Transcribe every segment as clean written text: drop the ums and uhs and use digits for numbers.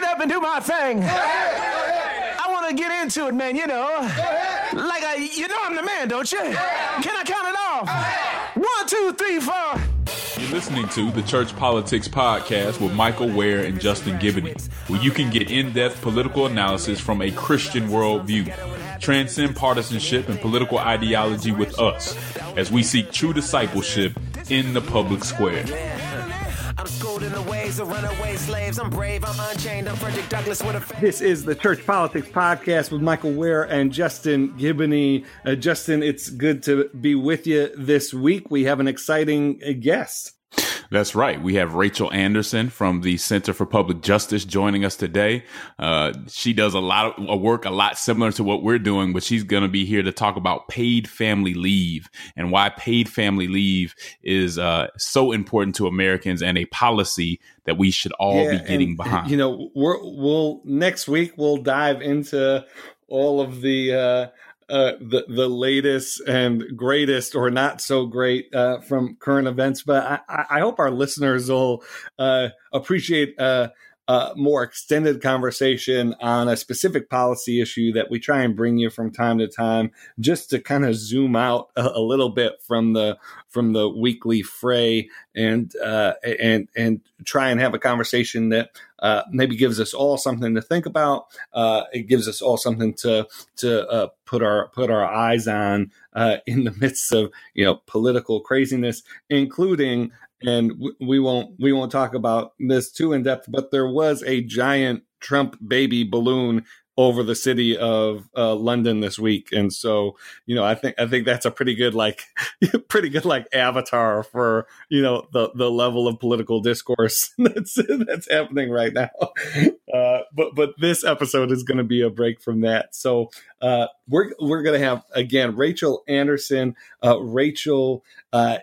get up and do my thing. I want to get into it, man, you know. Like, you know I'm the man, don't you? Can I count it off? 1, 2, 3, 4... You're listening to the Church Politics Podcast with Michael Wear and Justin Giboney, where you can get in-depth political analysis from a Christian worldview. Transcend partisanship and political ideology with us as we seek true discipleship in the public square. This is the Church Politics Podcast with Michael Wear and Justin Giboney. Justin, it's good to be with you this week. We have an exciting guest. That's right. We have Rachel Anderson from the Center for Public Justice joining us today. She does a lot of work, a lot similar to what we're doing, but she's going to be here to talk about paid family leave and why paid family leave is so important to Americans and a policy that we should all be getting behind. You know, we'll next week we'll dive into all of the latest and greatest or not so great from current events. But I hope our listeners will appreciate a more extended conversation on a specific policy issue that we try and bring you from time to time, just to kind of zoom out a little bit from the weekly fray and try and have a conversation that maybe gives us all something to think about. It gives us all something to put our eyes on in the midst of, you know, political craziness, including, and we won't talk about this too in depth, but there was a giant Trump baby balloon over the city of London this week, and so, you know, I think that's a pretty good avatar for, you know, the level of political discourse that's happening right now. But this episode is going to be a break from that. So we're going to have, again, Rachel Anderson. Rachel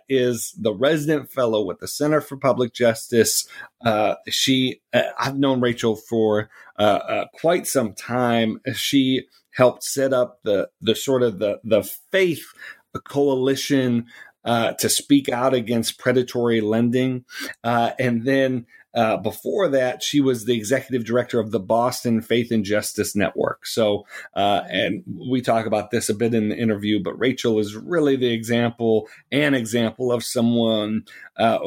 is the resident fellow with the Center for Public Justice. I've known Rachel for quite some time. She helped set up the faith coalition to speak out against predatory lending, and then. Before that, she was the executive director of the Boston Faith and Justice Network. So, and we talk about this a bit in the interview, but Rachel is really the example of someone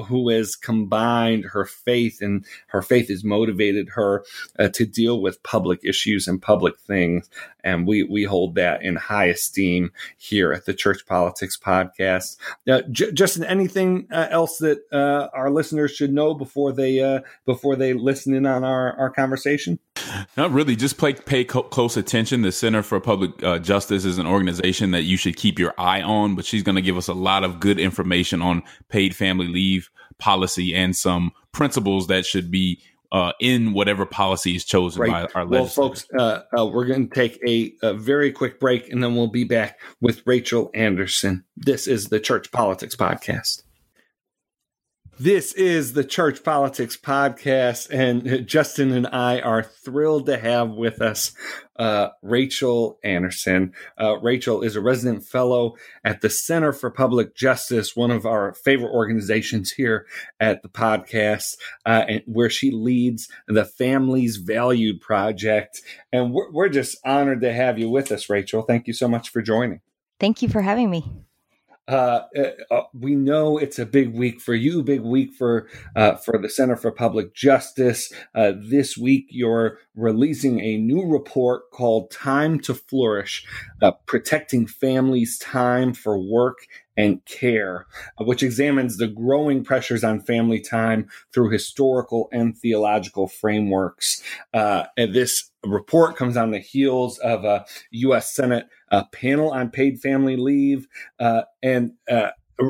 who has combined her faith, and her faith has motivated her to deal with public issues and public things. And we hold that in high esteem here at the Church Politics Podcast. Now, Justin, anything else that our listeners should know before they listen in on our conversation? Not really. Just pay close attention. The Center for Public Justice is an organization that you should keep your eye on, but she's going to give us a lot of good information on paid family leave policy and some principles that should be in whatever policy is chosen by our legislators. Well, folks, we're going to take a very quick break, and then we'll be back with Rachel Anderson. This is the Church Politics Podcast. This is the Church Politics Podcast, and Justin and I are thrilled to have with us Rachel Anderson. Rachel is a resident fellow at the Center for Public Justice, one of our favorite organizations here at the podcast, where she leads the Families Valued project. And we're just honored to have you with us, Rachel. Thank you so much for joining. Thank you for having me. We know it's a big week for you, big week for the Center for Public Justice. This week, you're releasing a new report called Time to Flourish: Protecting Families' Time for Work and Care, which examines the growing pressures on family time through historical and theological frameworks. And this report comes on the heels of a U.S. Senate panel on paid family leave. And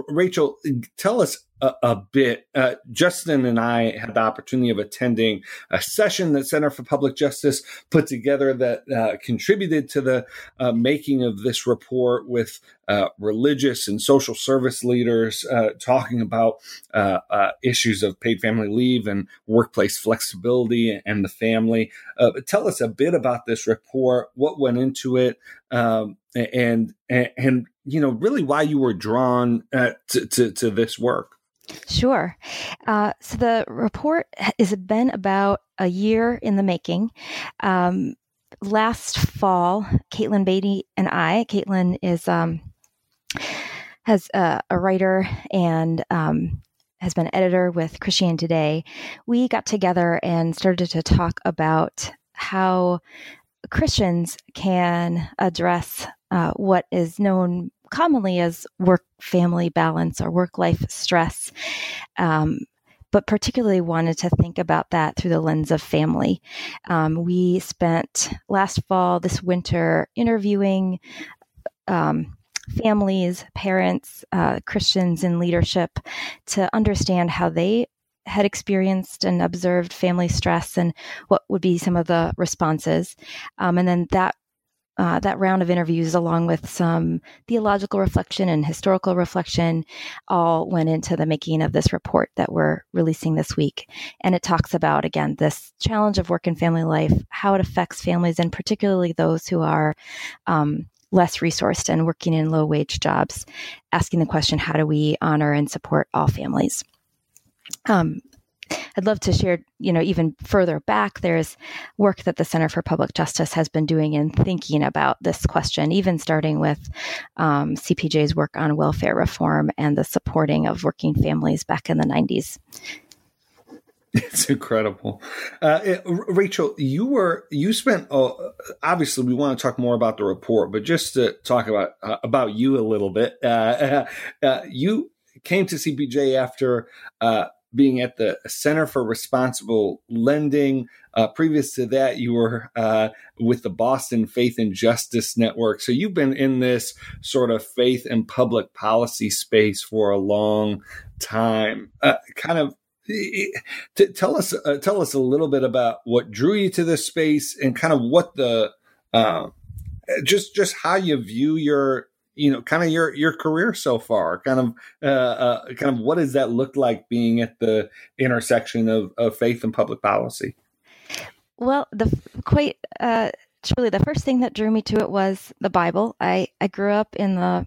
Rachel, tell us a bit. Justin and I had the opportunity of attending a session that Center for Public Justice put together that contributed to the making of this report, with religious and social service leaders talking about issues of paid family leave and workplace flexibility and the family. Tell us a bit about this report, what went into it, and you know, really why you were drawn to this work. Sure. So the report has been about a year in the making. Last fall, Caitlin Beatty and I, Caitlin is has a writer and has been editor with Christianity Today. We got together and started to talk about how Christians can address what is known commonly as work-family balance or work-life stress, but particularly wanted to think about that through the lens of family. We spent last fall, this winter, interviewing families, parents, Christians in leadership to understand how they had experienced and observed family stress and what would be some of the responses. And then that round of interviews, along with some theological reflection and historical reflection, all went into the making of this report that we're releasing this week. And it talks about, again, this challenge of work and family life, how it affects families, and particularly those who are less resourced and working in low-wage jobs, asking the question, how do we honor and support all families? I'd love to share, even further back, there's work that the Center for Public Justice has been doing in thinking about this question, even starting with CPJ's work on welfare reform and the supporting of working families back in the 90s. It's incredible. Rachel, you spent, obviously we want to talk more about the report, but just to talk about you a little bit, you came to CPJ after, being at the Center for Responsible Lending. Previous to that, you were with the Boston Faith and Justice Network. So you've been in this sort of faith and public policy space for a long time. Tell us a little bit about what drew you to this space and kind of what the just how you view your your career so far, kind of what does that look like being at the intersection of faith and public policy? Well, truly the first thing that drew me to it was the Bible. I grew up in the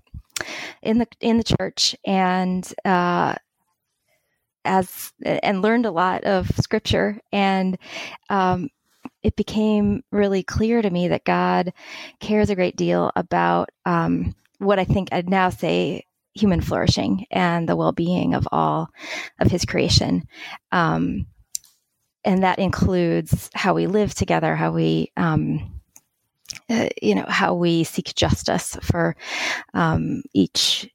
church and learned a lot of scripture, and it became really clear to me that God cares a great deal about what I think I'd now say human flourishing and the well-being of all of his creation. And that includes how we live together, how we, how we seek justice for each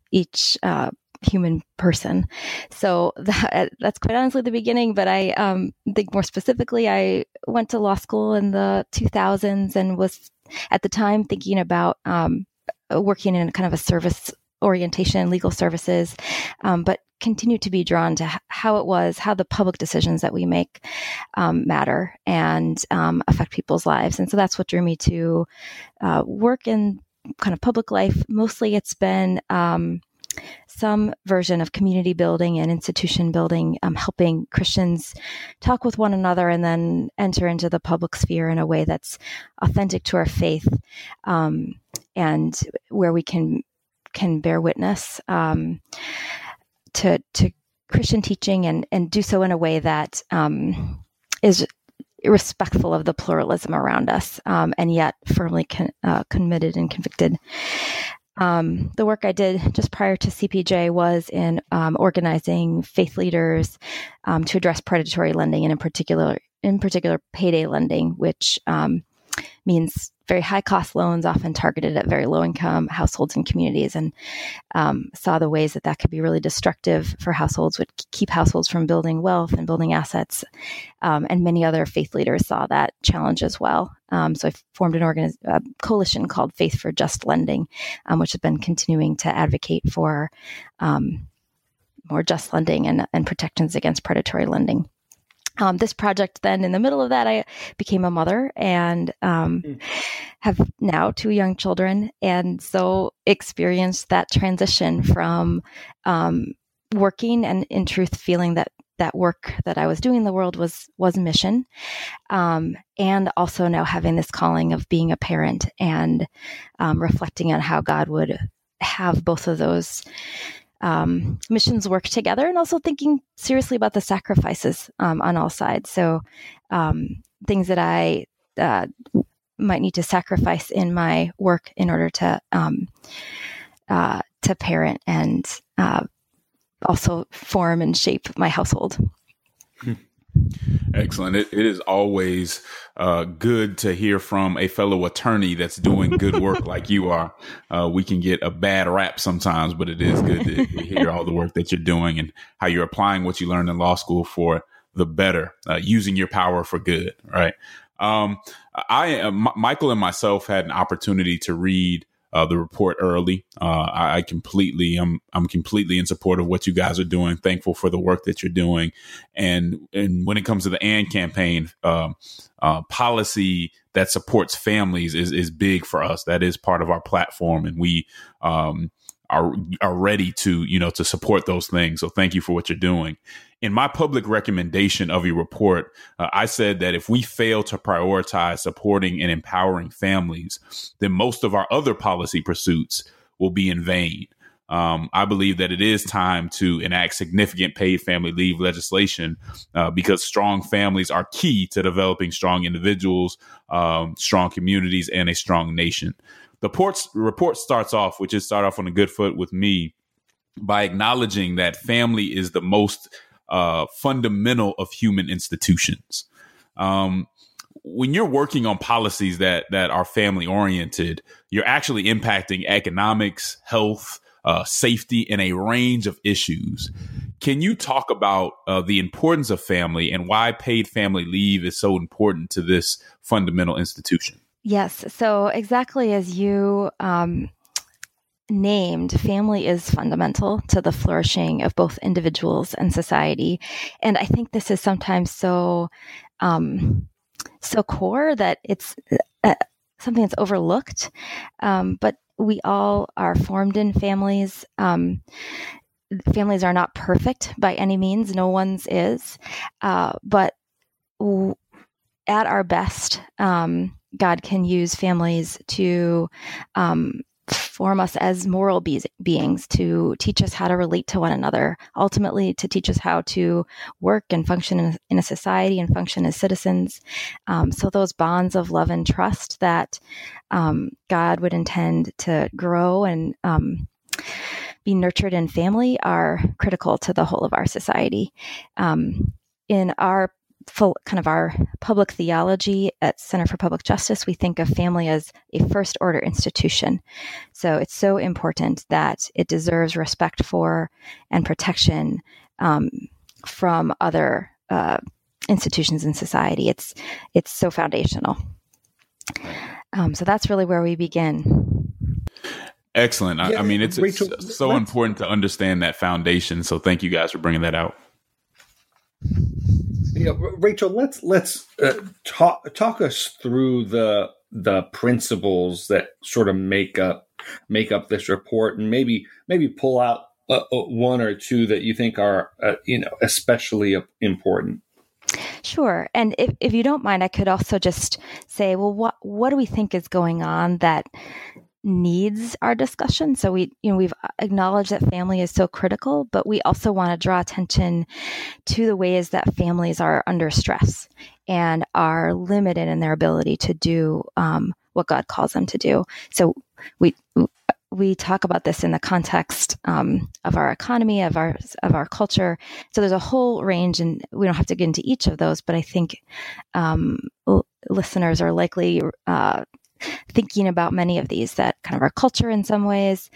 human person. So that's quite honestly the beginning, but I think more specifically, I went to law school in the 2000s and was at the time thinking about working in kind of a service orientation, legal services, but continue to be drawn to how the public decisions that we make matter and affect people's lives. And so that's what drew me to work in kind of public life. Mostly it's been some version of community building and institution building, helping Christians talk with one another and then enter into the public sphere in a way that's authentic to our faith, and where we can bear witness to Christian teaching and do so in a way that is respectful of the pluralism around us, and yet firmly committed and convicted. The work I did just prior to CPJ was in organizing faith leaders to address predatory lending, and in particular, payday lending, which means very high cost loans, often targeted at very low income households and communities, and saw the ways that could be really destructive for households, would keep households from building wealth and building assets. And many other faith leaders saw that challenge as well. So I formed a coalition called Faith for Just Lending, which has been continuing to advocate for more just lending and protections against predatory lending. This project, then in the middle of that, I became a mother and have now 2 young children. And so experienced that transition from working and in truth feeling that work that I was doing in the world was mission. And also now having this calling of being a parent and reflecting on how God would have both of those missions work together, and also thinking seriously about the sacrifices on all sides. So things that I might need to sacrifice in my work in order to parent and also form and shape my household. Excellent. It is always good to hear from a fellow attorney that's doing good work like you are. We can get a bad rap sometimes, but it is good to hear all the work that you're doing and how you're applying what you learned in law school for the better, using your power for good. Right. Michael and myself had an opportunity to read the report early. I'm completely in support of what you guys are doing. Thankful for the work that you're doing. And when it comes to the AND campaign, policy that supports families is big for us. That is part of our platform, and we are ready to, to support those things. So thank you for what you're doing. In my public recommendation of your report, I said that if we fail to prioritize supporting and empowering families, then most of our other policy pursuits will be in vain. I believe that it is time to enact significant paid family leave legislation because strong families are key to developing strong individuals, strong communities, and a strong nation. The report starts off on a good foot with me by acknowledging that family is the most fundamental of human institutions. When you're working on policies that are family oriented, you're actually impacting economics, health, safety, and a range of issues. Can you talk about the importance of family and why paid family leave is so important to this fundamental institution? Yes. So exactly as you named, family is fundamental to the flourishing of both individuals and society. And I think this is sometimes so core that it's something that's overlooked. But we all are formed in families. Families are not perfect by any means. No one's is. But at our best, God can use families to form us as moral beings, to teach us how to relate to one another, ultimately to teach us how to work and function in a society and function as citizens. So those bonds of love and trust that God would intend to grow and be nurtured in family are critical to the whole of our society. In our kind of our public theology at Center for Public Justice, we think of family as a first order institution. So it's so important that it deserves respect for and protection from other institutions in society. It's so foundational. So that's really where we begin. Excellent. Yeah, I mean, it's, Rachel, it's so important to understand that foundation. So thank you guys for bringing that out. Rachel, let's talk us through the principles that sort of make up this report, and maybe pull out one or two that you think are especially important. Sure, and if you don't mind, I could also just say, well, what do we think is going on that needs our discussion? So we've acknowledged that family is so critical, but we also want to draw attention to the ways that families are under stress and are limited in their ability to do what God calls them to do. So we talk about this in the context of our economy, of our culture. So there's a whole range, and we don't have to get into each of those, but I think listeners are likely thinking about many of these, that kind of our culture in some ways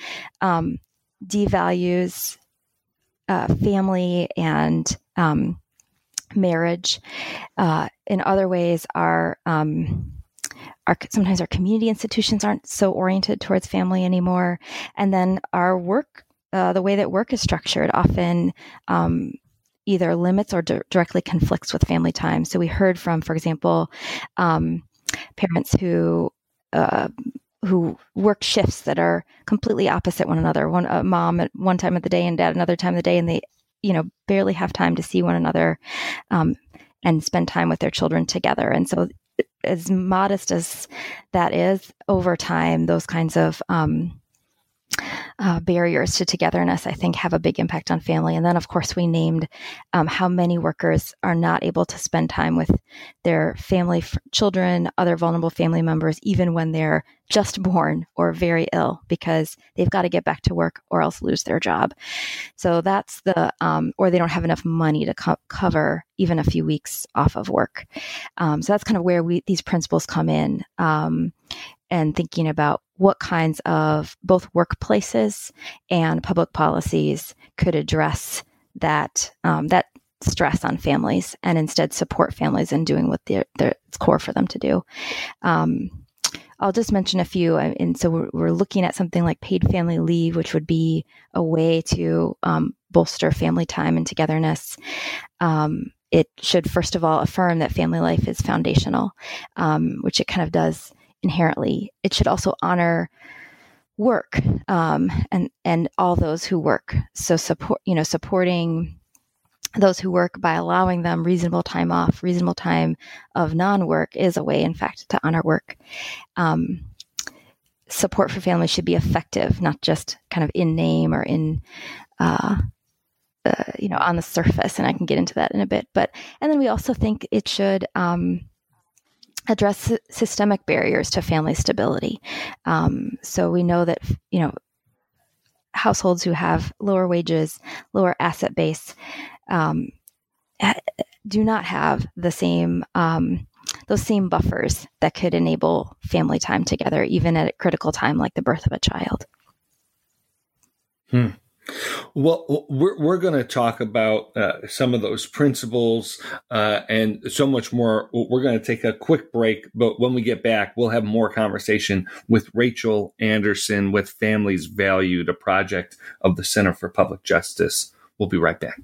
devalues family and marriage. In other ways, sometimes our community institutions aren't so oriented towards family anymore. And then our work, the way that work is structured often either limits or directly conflicts with family time. So we heard from, for example, parents who work shifts that are completely opposite one another. A mom at one time of the day and dad another time of the day, and they, barely have time to see one another and spend time with their children together. And so, as modest as that is, over time, those kinds of barriers to togetherness, I think, have a big impact on family. And then, of course, we named how many workers are not able to spend time with their family, children, other vulnerable family members, even when they're just born or very ill, because they've got to get back to work or else lose their job. So that's the, or they don't have enough money to cover even a few weeks off of work. So that's kind of where these principles come in, and thinking about what kinds of both workplaces and public policies could address that, that stress on families, and instead support families in doing what it's core for them to do. I'll just mention a few. And so we're looking at something like paid family leave, which would be a way to bolster family time and togetherness. It should, first of all, affirm that family life is foundational, which it kind of does inherently. It should also honor work and all those who work. So supporting those who work by allowing them reasonable time off, reasonable time of non-work is a way, in fact, to honor work. Support for families should be effective, not just kind of in name or in, on the surface. And I can get into that in a bit. And then we also think it should address systemic barriers to family stability. So we know that, households who have lower wages, lower asset base, do not have the same those same buffers that could enable family time together, even at a critical time like the birth of a child. Well, we're going to talk about some of those principles and so much more. We're going to take a quick break, but when we get back, we'll have more conversation with Rachel Anderson with Families Valued, a project of the Center for Public Justice. We'll be right back.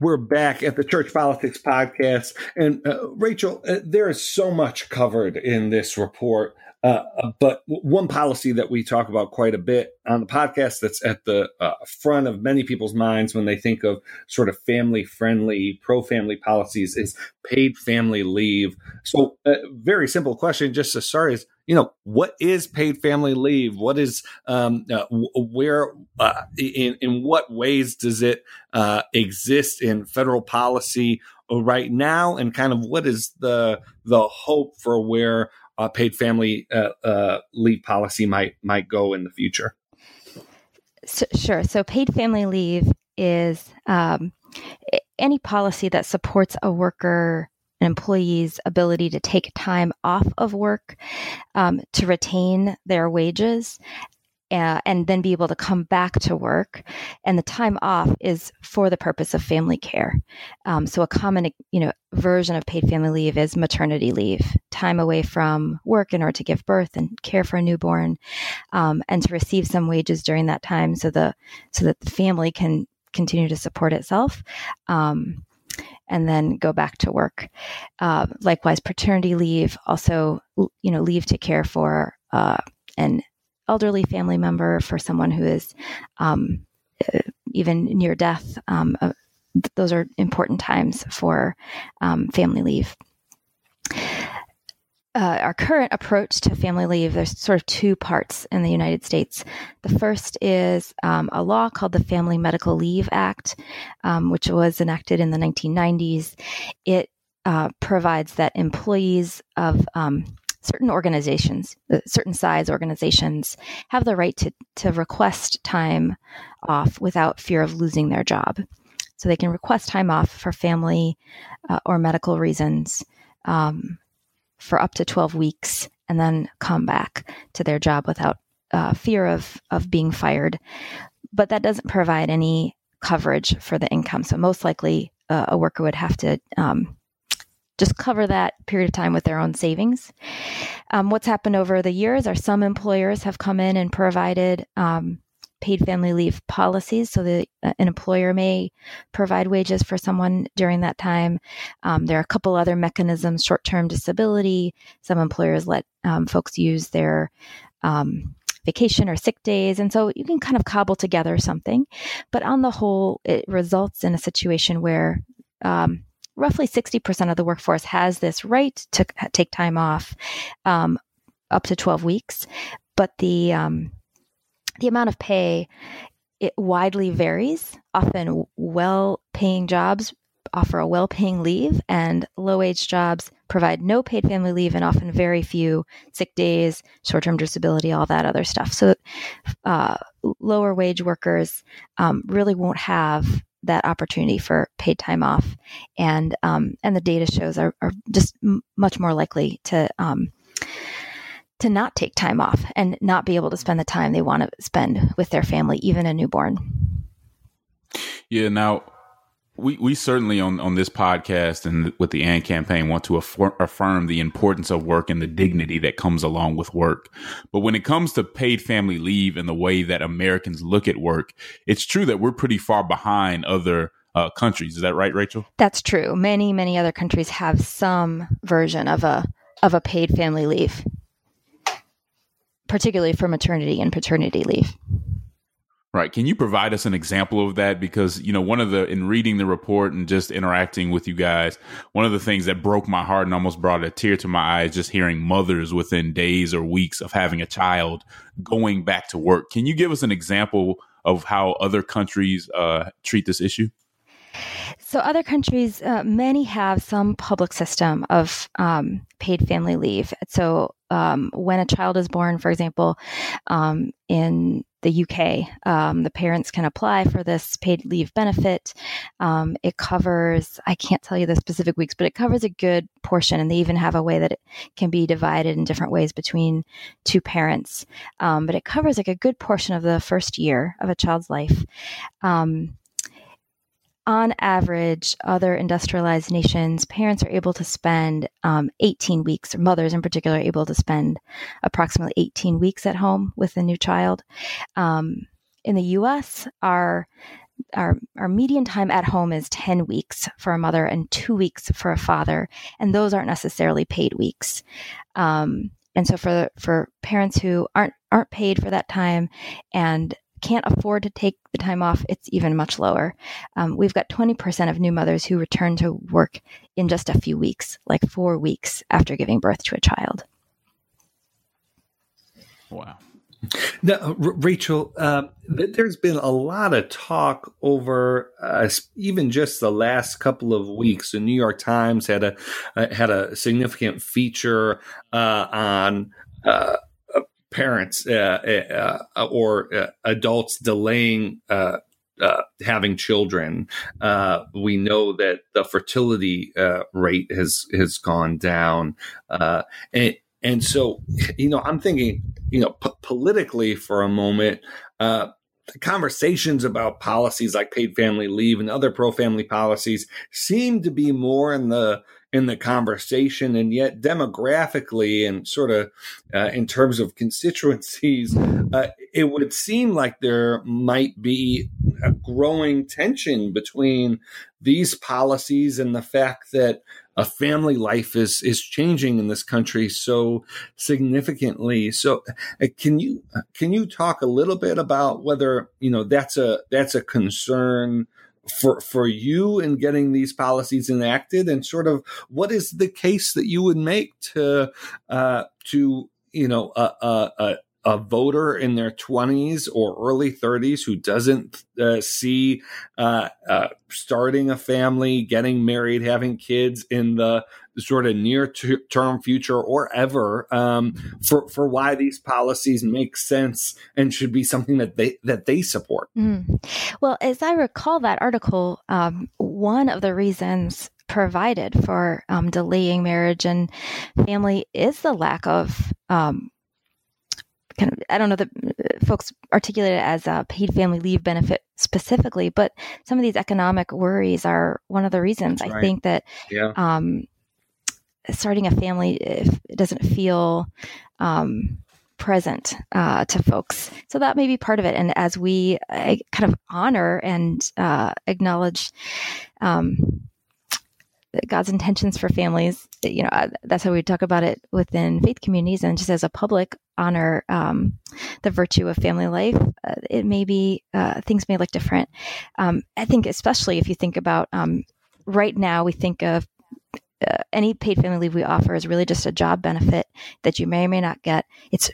We're back at the Church Politics Podcast. And Rachel, there is so much covered in this report. But one policy that we talk about quite a bit on the podcast that's at the front of many people's minds when they think of sort of family-friendly, pro-family policies is paid family leave. So a very simple question just to start is, what is paid family leave? What is, in what ways does it exist in federal policy right now? And kind of what is the hope for where paid family leave policy might go in the future? Sure. So paid family leave is any policy that supports a worker, an employee's ability to take time off of work to retain their wages and then be able to come back to work. And the time off is for the purpose of family care. So a common, version of paid family leave is maternity leave, time away from work in order to give birth and care for a newborn, and to receive some wages during that time so that the family can continue to support itself, and then go back to work. Likewise, paternity leave, also, leave to care for an elderly family member, for someone who is even near death. Those are important times for family leave. Our current approach to family leave, there's sort of two parts in the United States. The first is a law called the Family Medical Leave Act, which was enacted in the 1990s. It provides that employees of certain organizations, certain size organizations, have the right to request time off without fear of losing their job. So they can request time off for family or medical reasons for up to 12 weeks and then come back to their job without fear of being fired. But that doesn't provide any coverage for the income. So most likely a worker would have to just cover that period of time with their own savings. What's happened over the years are some employers have come in and provided paid family leave policies so that an employer may provide wages for someone during that time. There are a couple other mechanisms, short-term disability. Some employers let folks use their vacation or sick days. And so you can kind of cobble together something. But on the whole, it results in a situation where roughly 60% of the workforce has this right to take time off up to 12 weeks, but the The amount of pay, it widely varies. Often well-paying jobs offer a well-paying leave, and low-wage jobs provide no paid family leave and often very few sick days, short-term disability, all that other stuff. So lower wage workers really won't have that opportunity for paid time off, and the data shows are just much more likely to not take time off and not be able to spend the time they want to spend with their family, even a newborn. Yeah. Now, we certainly on this podcast and with the AND Campaign want to affirm the importance of work and the dignity that comes along with work. But when it comes to paid family leave and the way that Americans look at work, it's true that we're pretty far behind other countries. Is that right, Rachel? That's true. Many other countries have some version of a paid family leave, particularly for maternity and paternity leave. Right. Can you provide us an example of that? Because, you know, in reading the report and just interacting with you guys, one of the things that broke my heart and almost brought a tear to my eyes, just hearing mothers within days or weeks of having a child going back to work. Can you give us an example of how other countries treat this issue? So other countries, many have some public system of paid family leave. So when a child is born, for example, in the UK, the parents can apply for this paid leave benefit. It covers, I can't tell you the specific weeks, but it covers a good portion. And they even have a way that it can be divided in different ways between two parents. But it covers like a good portion of the first year of a child's life. On average, other industrialized nations, parents are able to spend 18 weeks, or mothers in particular are able to spend approximately 18 weeks at home with a new child. In the U.S., our median time at home is 10 weeks for a mother and 2 weeks for a father, and those aren't necessarily paid weeks. And so for parents who aren't paid for that time and can't afford to take the time off, it's even much lower. We've got 20% of new mothers who return to work in just a few weeks, like 4 weeks after giving birth to a child. Wow. Now, Rachel, there's been a lot of talk over even just the last couple of weeks. The New York Times had a significant feature on parents or adults delaying having children. We know that the fertility rate has gone down, and so, you know, I'm thinking, you know, politically for a moment. Conversations about policies like paid family leave and other pro-family policies seem to be more in the conversation, and yet demographically and sort of in terms of constituencies, it would seem like there might be a growing tension between these policies and the fact that a family life is changing in this country so significantly. So can you talk a little bit about whether, you know, that's a concern for you in getting these policies enacted, and sort of what is the case that you would make to a voter in their 20s or early 30s who doesn't see starting a family, getting married, having kids in the sort of near-term future or ever, for why these policies make sense and should be something that they support. Mm. Well, as I recall that article, one of the reasons provided for delaying marriage and family is the lack of I don't know that folks articulate it as a paid family leave benefit specifically, but some of these economic worries are one of the reasons. That's right. I think that starting a family, it doesn't feel present to folks. So that may be part of it. And as we kind of honor and acknowledge God's intentions for families, you know, that's how we talk about it within faith communities, and just as a public honor, the virtue of family life. It may be things may look different. I think, especially if you think about right now, we think of any paid family leave we offer is really just a job benefit that you may or may not get. It's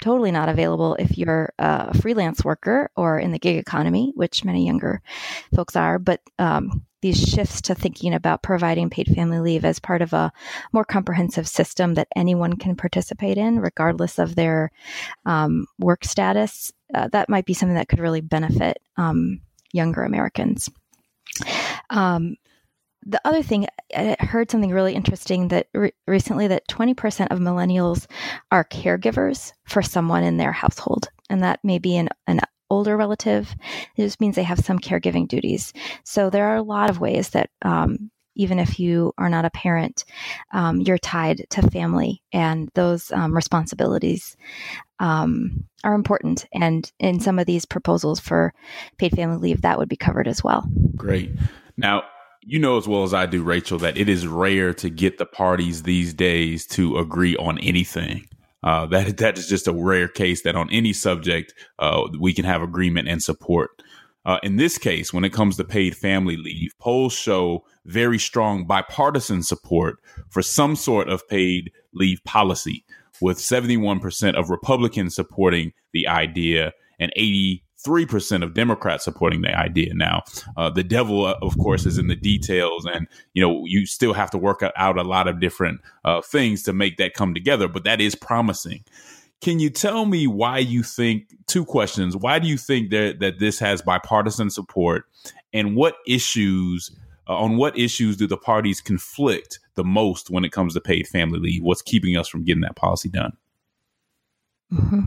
totally not available if you're a freelance worker or in the gig economy, which many younger folks are. But these shifts to thinking about providing paid family leave as part of a more comprehensive system that anyone can participate in, regardless of their work status, that might be something that could really benefit younger Americans. The other thing, I heard something really interesting that recently that 20% of millennials are caregivers for someone in their household. And that may be an older relative. It just means they have some caregiving duties. So there are a lot of ways that even if you are not a parent, you're tied to family, and those responsibilities are important. And in some of these proposals for paid family leave, that would be covered as well. Great. Now, you know as well as I do, Rachel, that it is rare to get the parties these days to agree on anything. That is just a rare case that on any subject, we can have agreement and support. In this case, when it comes to paid family leave, polls show very strong bipartisan support for some sort of paid leave policy, with 71% of Republicans supporting the idea and 83% of Democrats supporting the idea. Now, the devil, of course, is in the details. And, you know, you still have to work out a lot of different things to make that come together. But that is promising. Can you tell me why you think, two questions, why do you think that this has bipartisan support? And what issues, on what issues do the parties conflict the most when it comes to paid family leave? What's keeping us from getting that policy done? Mm-hmm.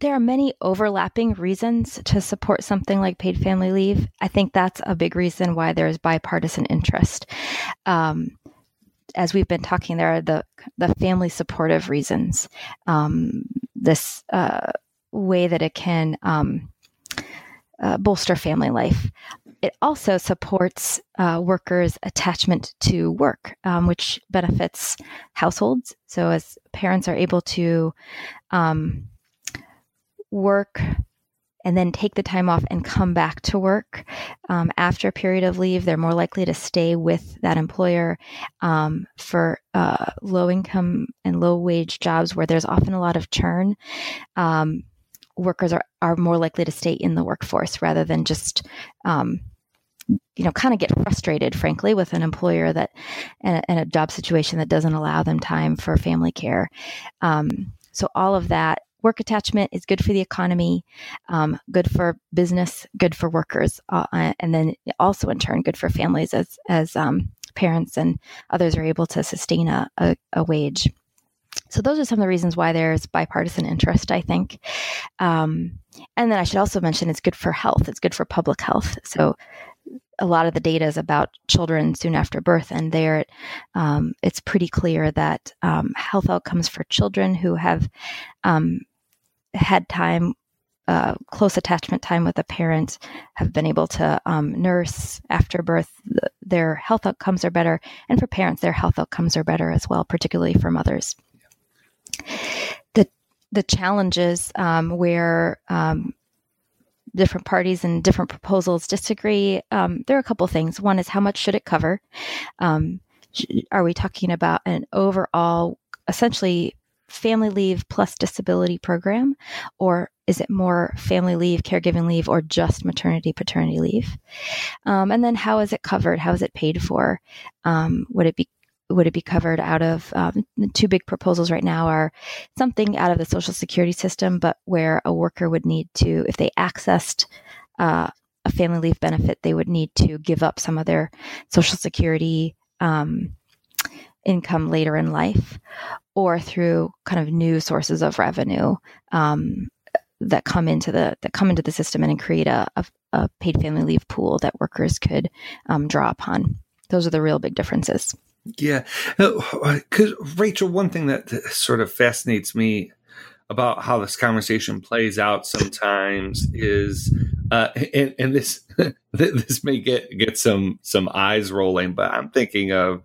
There are many overlapping reasons to support something like paid family leave. I think that's a big reason why there is bipartisan interest. As we've been talking, there are the family supportive reasons. This way that it can bolster family life. It also supports workers' attachment to work, which benefits households. So as parents are able to work and then take the time off and come back to work after a period of leave, they're more likely to stay with that employer for low income and low wage jobs where there's often a lot of churn. Workers are more likely to stay in the workforce rather than just, kind of get frustrated, frankly, with an employer that and a job situation that doesn't allow them time for family care. So all of that. Work attachment is good for the economy, good for business, good for workers, and then also in turn good for families as parents and others are able to sustain a wage. So those are some of the reasons why there's bipartisan interest, I think. And then I should also mention it's good for health. It's good for public health. So a lot of the data is about children soon after birth, and there it's pretty clear that health outcomes for children who have had time, close attachment time with a parent, have been able to nurse after birth, their health outcomes are better. And for parents, their health outcomes are better as well, particularly for mothers. The challenges where different parties and different proposals disagree. There are a couple things. One is how much should it cover? Are we talking about an overall, essentially, family leave plus disability program? Or is it more family leave, caregiving leave, or just maternity, paternity leave? And then how is it covered? How is it paid for? Would it be covered out of the two big proposals right now are something out of the Social Security system, but where a worker would need to, if they accessed a family leave benefit, they would need to give up some of their Social Security income later in life, or through kind of new sources of revenue that come into the system and create a paid family leave pool that workers could draw upon. Those are the real big differences. Yeah. Because Rachel, one thing that sort of fascinates me about how this conversation plays out sometimes is, and this may get some eyes rolling, but I'm thinking of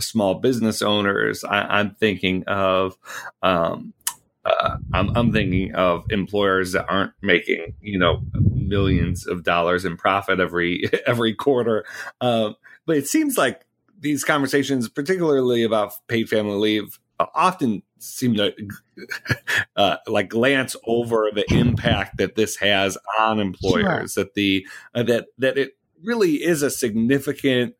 small business owners. I'm thinking of employers that aren't making, millions of dollars in profit every quarter. But it seems like these conversations, particularly about paid family leave, often seem to like glance over the impact that this has on employers, sure. that it really is a significant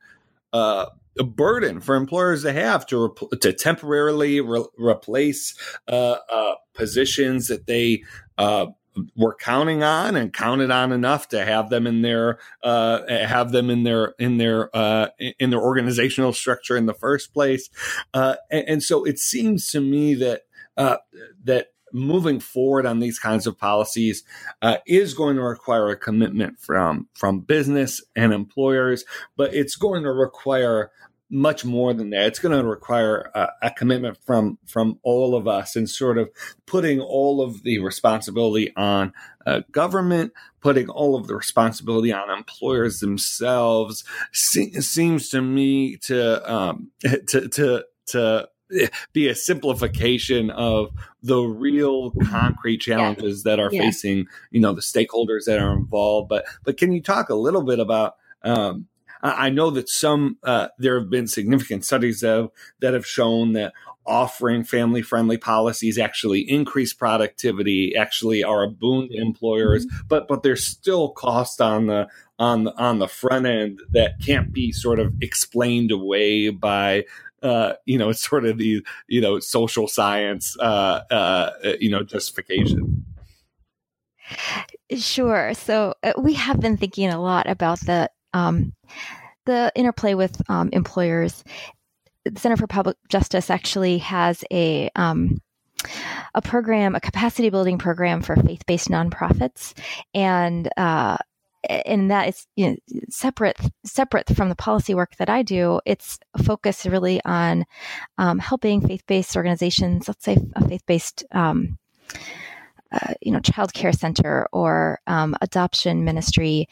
a burden for employers to have to temporarily replace positions that they were counting on and counted on enough to have them in their in their organizational structure in the first place. And so it seems to me that that moving forward on these kinds of policies is going to require a commitment from business and employers, but it's going to require much more than that. It's going to require a commitment from all of us, and sort of putting all of the responsibility on government, putting all of the responsibility on employers themselves. Seems to me to be a simplification of the real concrete challenges that are facing, the stakeholders that are involved. But can you talk a little bit about, I know that there have been significant studies that have shown that offering family-friendly policies actually increase productivity, actually are a boon to employers, mm-hmm. but there's still cost on the front end that can't be sort of explained away by, sort of the, social science, justification. Sure. So we have been thinking a lot about the interplay with employers. The Center for Public Justice actually has a program, a capacity building program for faith-based nonprofits, and that is separate from the policy work that I do. It's focused really on helping faith-based organizations, let's say a faith-based childcare center or adoption ministry,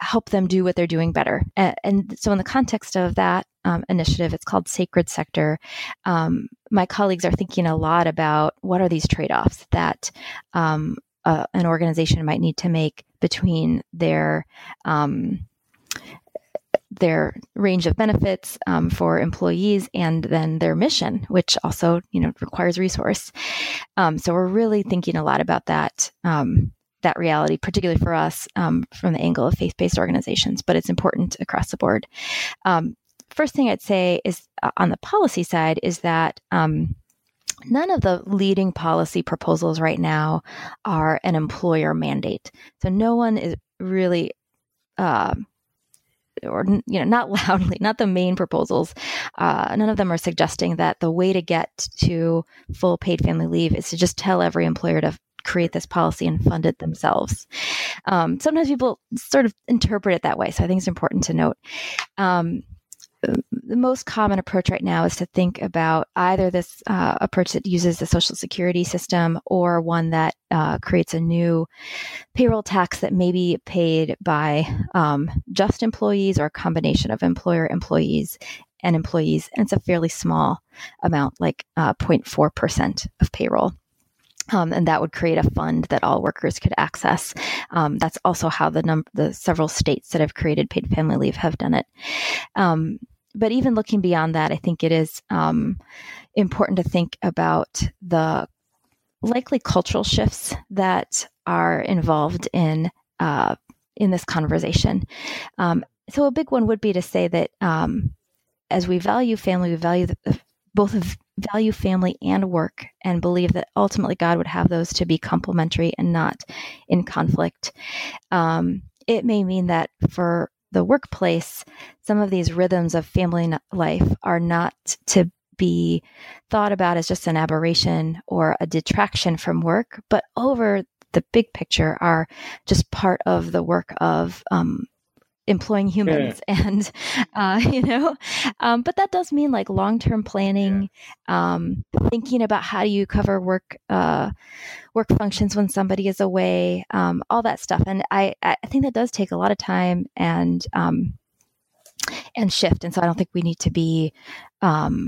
help them do what they're doing better. And so in the context of that initiative, it's called Sacred Sector. My colleagues are thinking a lot about what are these trade-offs that an organization might need to make between their range of benefits for employees and then their mission, which also, requires resource. So we're really thinking a lot about that reality, particularly for us from the angle of faith-based organizations, but it's important across the board. First thing I'd say is on the policy side is that none of the leading policy proposals right now are an employer mandate. So no one is really, not loudly, not the main proposals. None of them are suggesting that the way to get to full paid family leave is to just tell every employer to create this policy and fund it themselves. Sometimes people sort of interpret it that way. So I think it's important to note. The most common approach right now is to think about either this approach that uses the Social Security system or one that creates a new payroll tax that may be paid by just employees or a combination of employer employees and employees. And it's a fairly small amount, like 0.4% of payroll. And that would create a fund that all workers could access. That's also how the several states that have created paid family leave have done it. But even looking beyond that, I think it is important to think about the likely cultural shifts that are involved in this conversation. So a big one would be to say that as we value family, we value both family and work, and believe that ultimately God would have those to be complementary and not in conflict. It may mean that for the workplace, some of these rhythms of family life are not to be thought about as just an aberration or a detraction from work, but over the big picture are just part of the work of employing humans. Yeah. And, but that does mean like long-term planning, thinking about how do you cover work functions when somebody is away, all that stuff. And I think that does take a lot of time and shift. And so I don't think we need to be, I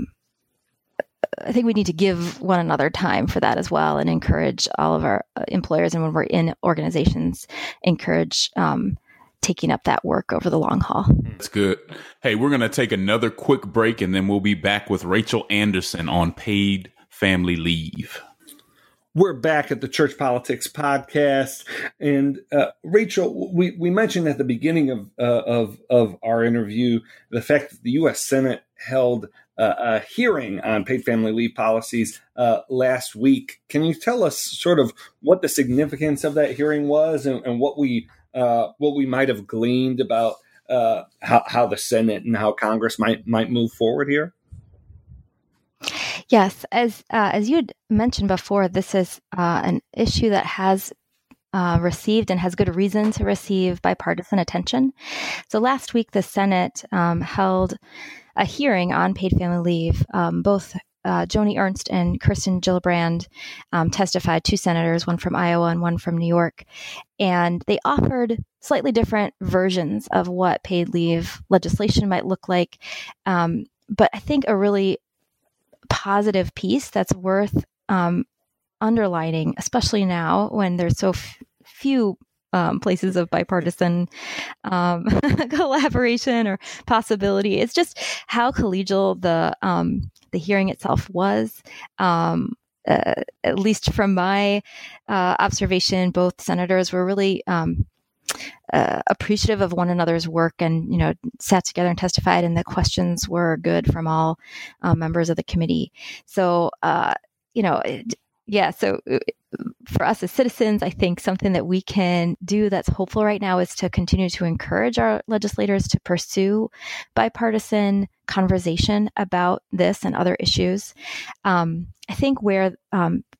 think we need to give one another time for that as well, and encourage all of our employers. And when we're in organizations, encourage, taking up that work over the long haul. That's good. Hey, we're going to take another quick break, and then we'll be back with Rachel Anderson on paid family leave. We're back at the Church Politics Podcast, and Rachel, we mentioned at the beginning of our interview the fact that the U.S. Senate held a hearing on paid family leave policies last week. Can you tell us sort of what the significance of that hearing was, and what we might have gleaned about how the Senate and how Congress might move forward here? Yes, as you had mentioned before, this is an issue that has received and has good reason to receive bipartisan attention. So last week, the Senate held a hearing on paid family leave. Both Joni Ernst and Kirsten Gillibrand testified, two senators, one from Iowa and one from New York, and they offered slightly different versions of what paid leave legislation might look like. But I think a really positive piece that's worth underlining, especially now when there's so few places of bipartisan collaboration or possibility. It's just how collegial the hearing itself was. At least from my observation, both senators were really appreciative of one another's work, and sat together and testified, and the questions were good from all members of the committee. So, So for us as citizens, I think something that we can do that's hopeful right now is to continue to encourage our legislators to pursue bipartisan conversation about this and other issues. I think where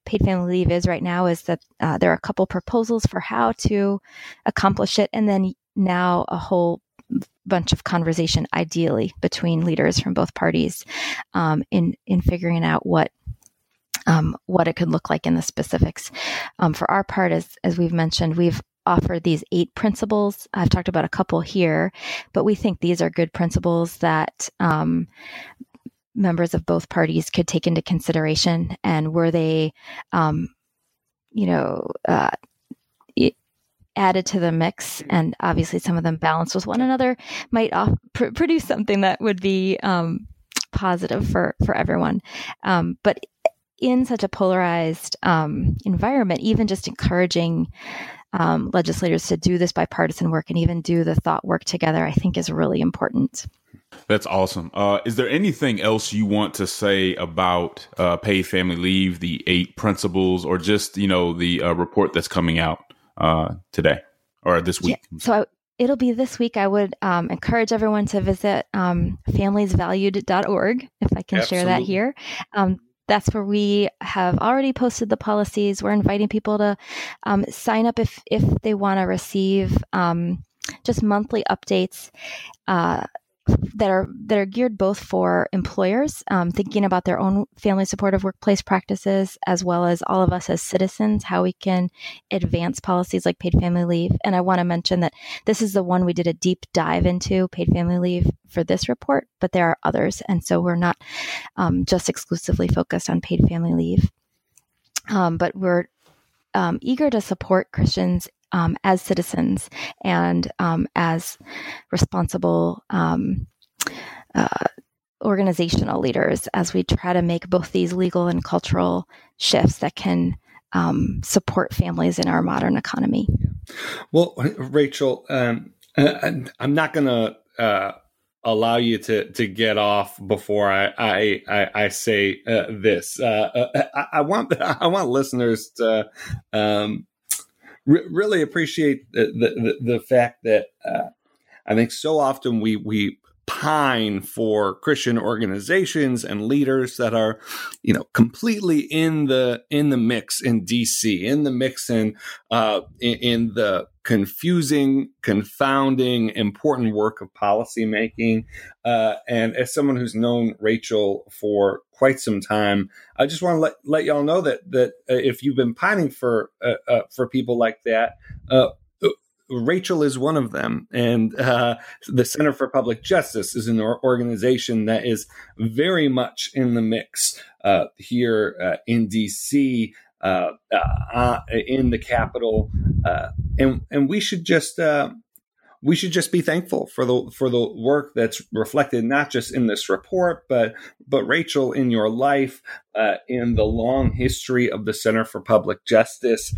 paid family leave is right now is that there are a couple proposals for how to accomplish it, and then now a whole bunch of conversation, ideally, between leaders from both parties in figuring out what it could look like in the specifics. For our part, as we've mentioned, we've offered these 8 principles. I've talked about a couple here, but we think these are good principles that members of both parties could take into consideration. And were they, added to the mix, and obviously some of them balanced with one another, might produce something that would be positive for everyone. But in such a polarized environment, even just encouraging legislators to do this bipartisan work and even do the thought work together, I think is really important. That's awesome. Is there anything else you want to say about paid family leave, the 8 principles, or just, the report that's coming out today or this week? Yeah. So it'll be this week. I would encourage everyone to visit familiesvalued.org, if I can share that here. That's where we have already posted the policies. We're inviting people to sign up if they want to receive just monthly updates that are geared both for employers thinking about their own family supportive workplace practices, as well as all of us as citizens, how we can advance policies like paid family leave. And I want to mention that this is the one we did a deep dive into, paid family leave, for this report, but there are others. And so we're not just exclusively focused on paid family leave. But we're eager to support Christians as citizens and as responsible organizational leaders as we try to make both these legal and cultural shifts that can support families in our modern economy. Well, Rachel, I'm not going to allow you to get off before I say this. I want listeners to really appreciate the fact that I think so often we pine for Christian organizations and leaders that are, completely in the mix in DC, in the mix in the confusing, confounding, important work of policymaking. And as someone who's known Rachel for quite some time, I just want to let y'all know that if you've been pining for people like that, Rachel is one of them, and the Center for Public Justice is an organization that is very much in the mix here in D.C., in the Capitol, and we should just be thankful for the work that's reflected not just in this report, but Rachel, in your life, in the long history of the Center for Public Justice.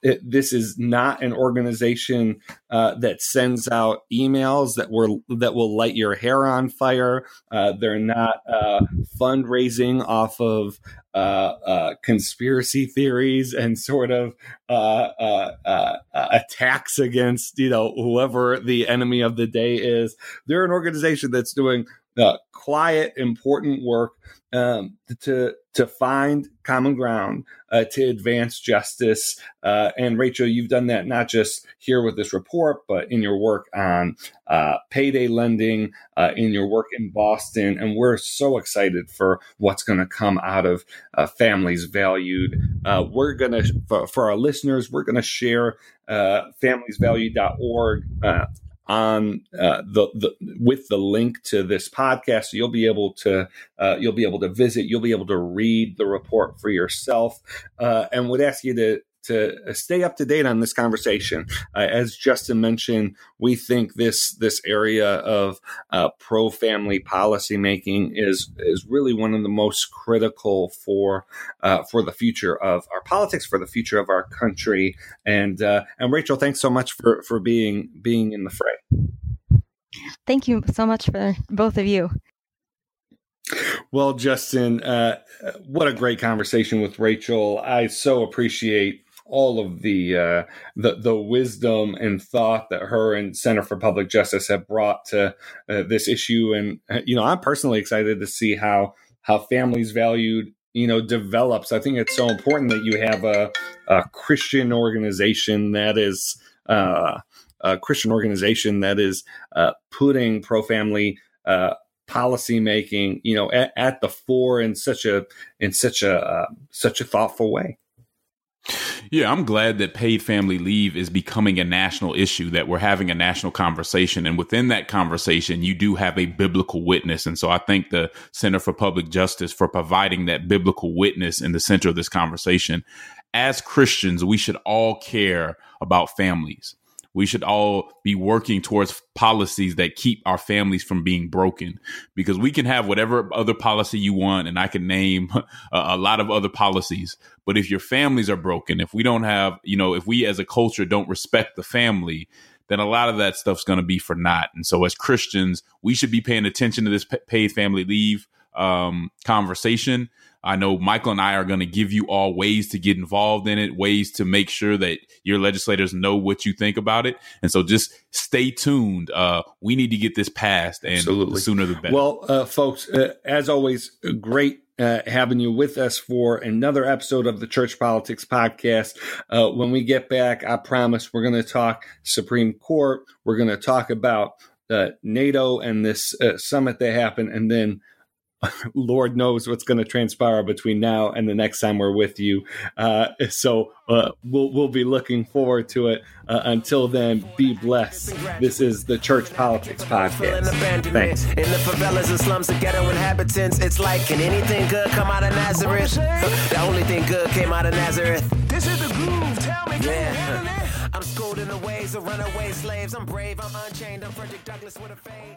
This is not an organization that sends out emails that will light your hair on fire. They're not fundraising off of conspiracy theories and sort of attacks against, whoever the enemy of the day is. They're an organization that's doing quiet, important work to find common ground, to advance justice. And Rachel, you've done that not just here with this report, but in your work on payday lending, in your work in Boston. And we're so excited for what's going to come out of Families Valued. We're going to, for our listeners, we're going to share familiesvalued.org on with the link to this podcast. So you'll be able to visit, you'll be able to read the report for yourself, and would ask you to stay up to date on this conversation. As Justin mentioned, we think this area of pro-family policymaking is really one of the most critical for the future of our politics, for the future of our country. And Rachel, thanks so much for being in the fray. Thank you so much for both of you. Well, Justin, what a great conversation with Rachel. I so appreciate all of the wisdom and thought that her and Center for Public Justice have brought to this issue. And, I'm personally excited to see how Families Valued, develops. I think it's so important that you have a Christian organization that is putting pro-family policy making, at the fore in such a thoughtful way. Yeah, I'm glad that paid family leave is becoming a national issue, that we're having a national conversation. And within that conversation, you do have a biblical witness. And so I thank the Center for Public Justice for providing that biblical witness in the center of this conversation. As Christians, we should all care about families. We should all be working towards policies that keep our families from being broken, because we can have whatever other policy you want. And I can name a lot of other policies. But if your families are broken, if we don't have, if we as a culture don't respect the family, then a lot of that stuff's going to be for naught. And so as Christians, we should be paying attention to this paid family leave conversation. I know Michael and I are going to give you all ways to get involved in it, ways to make sure that your legislators know what you think about it. And so just stay tuned. We need to get this passed, and Absolutely. The sooner the better. Well, folks, as always, great having you with us for another episode of the Church Politics Podcast. When we get back, I promise we're going to talk Supreme Court. We're going to talk about NATO and this summit that happened, and then Lord knows what's going to transpire between now and the next time we're with you. So we'll be looking forward to it. Until then, be blessed. This is the Church Politics Podcast. Thanks. In the favelas and slums of ghetto inhabitants, it's like, can anything good come out of Nazareth? The only thing good came out of Nazareth. This is the groove. Tell me, I'm schooled in the ways of runaway slaves. I'm brave. I'm unchained. I'm Frederick Douglass with a fade.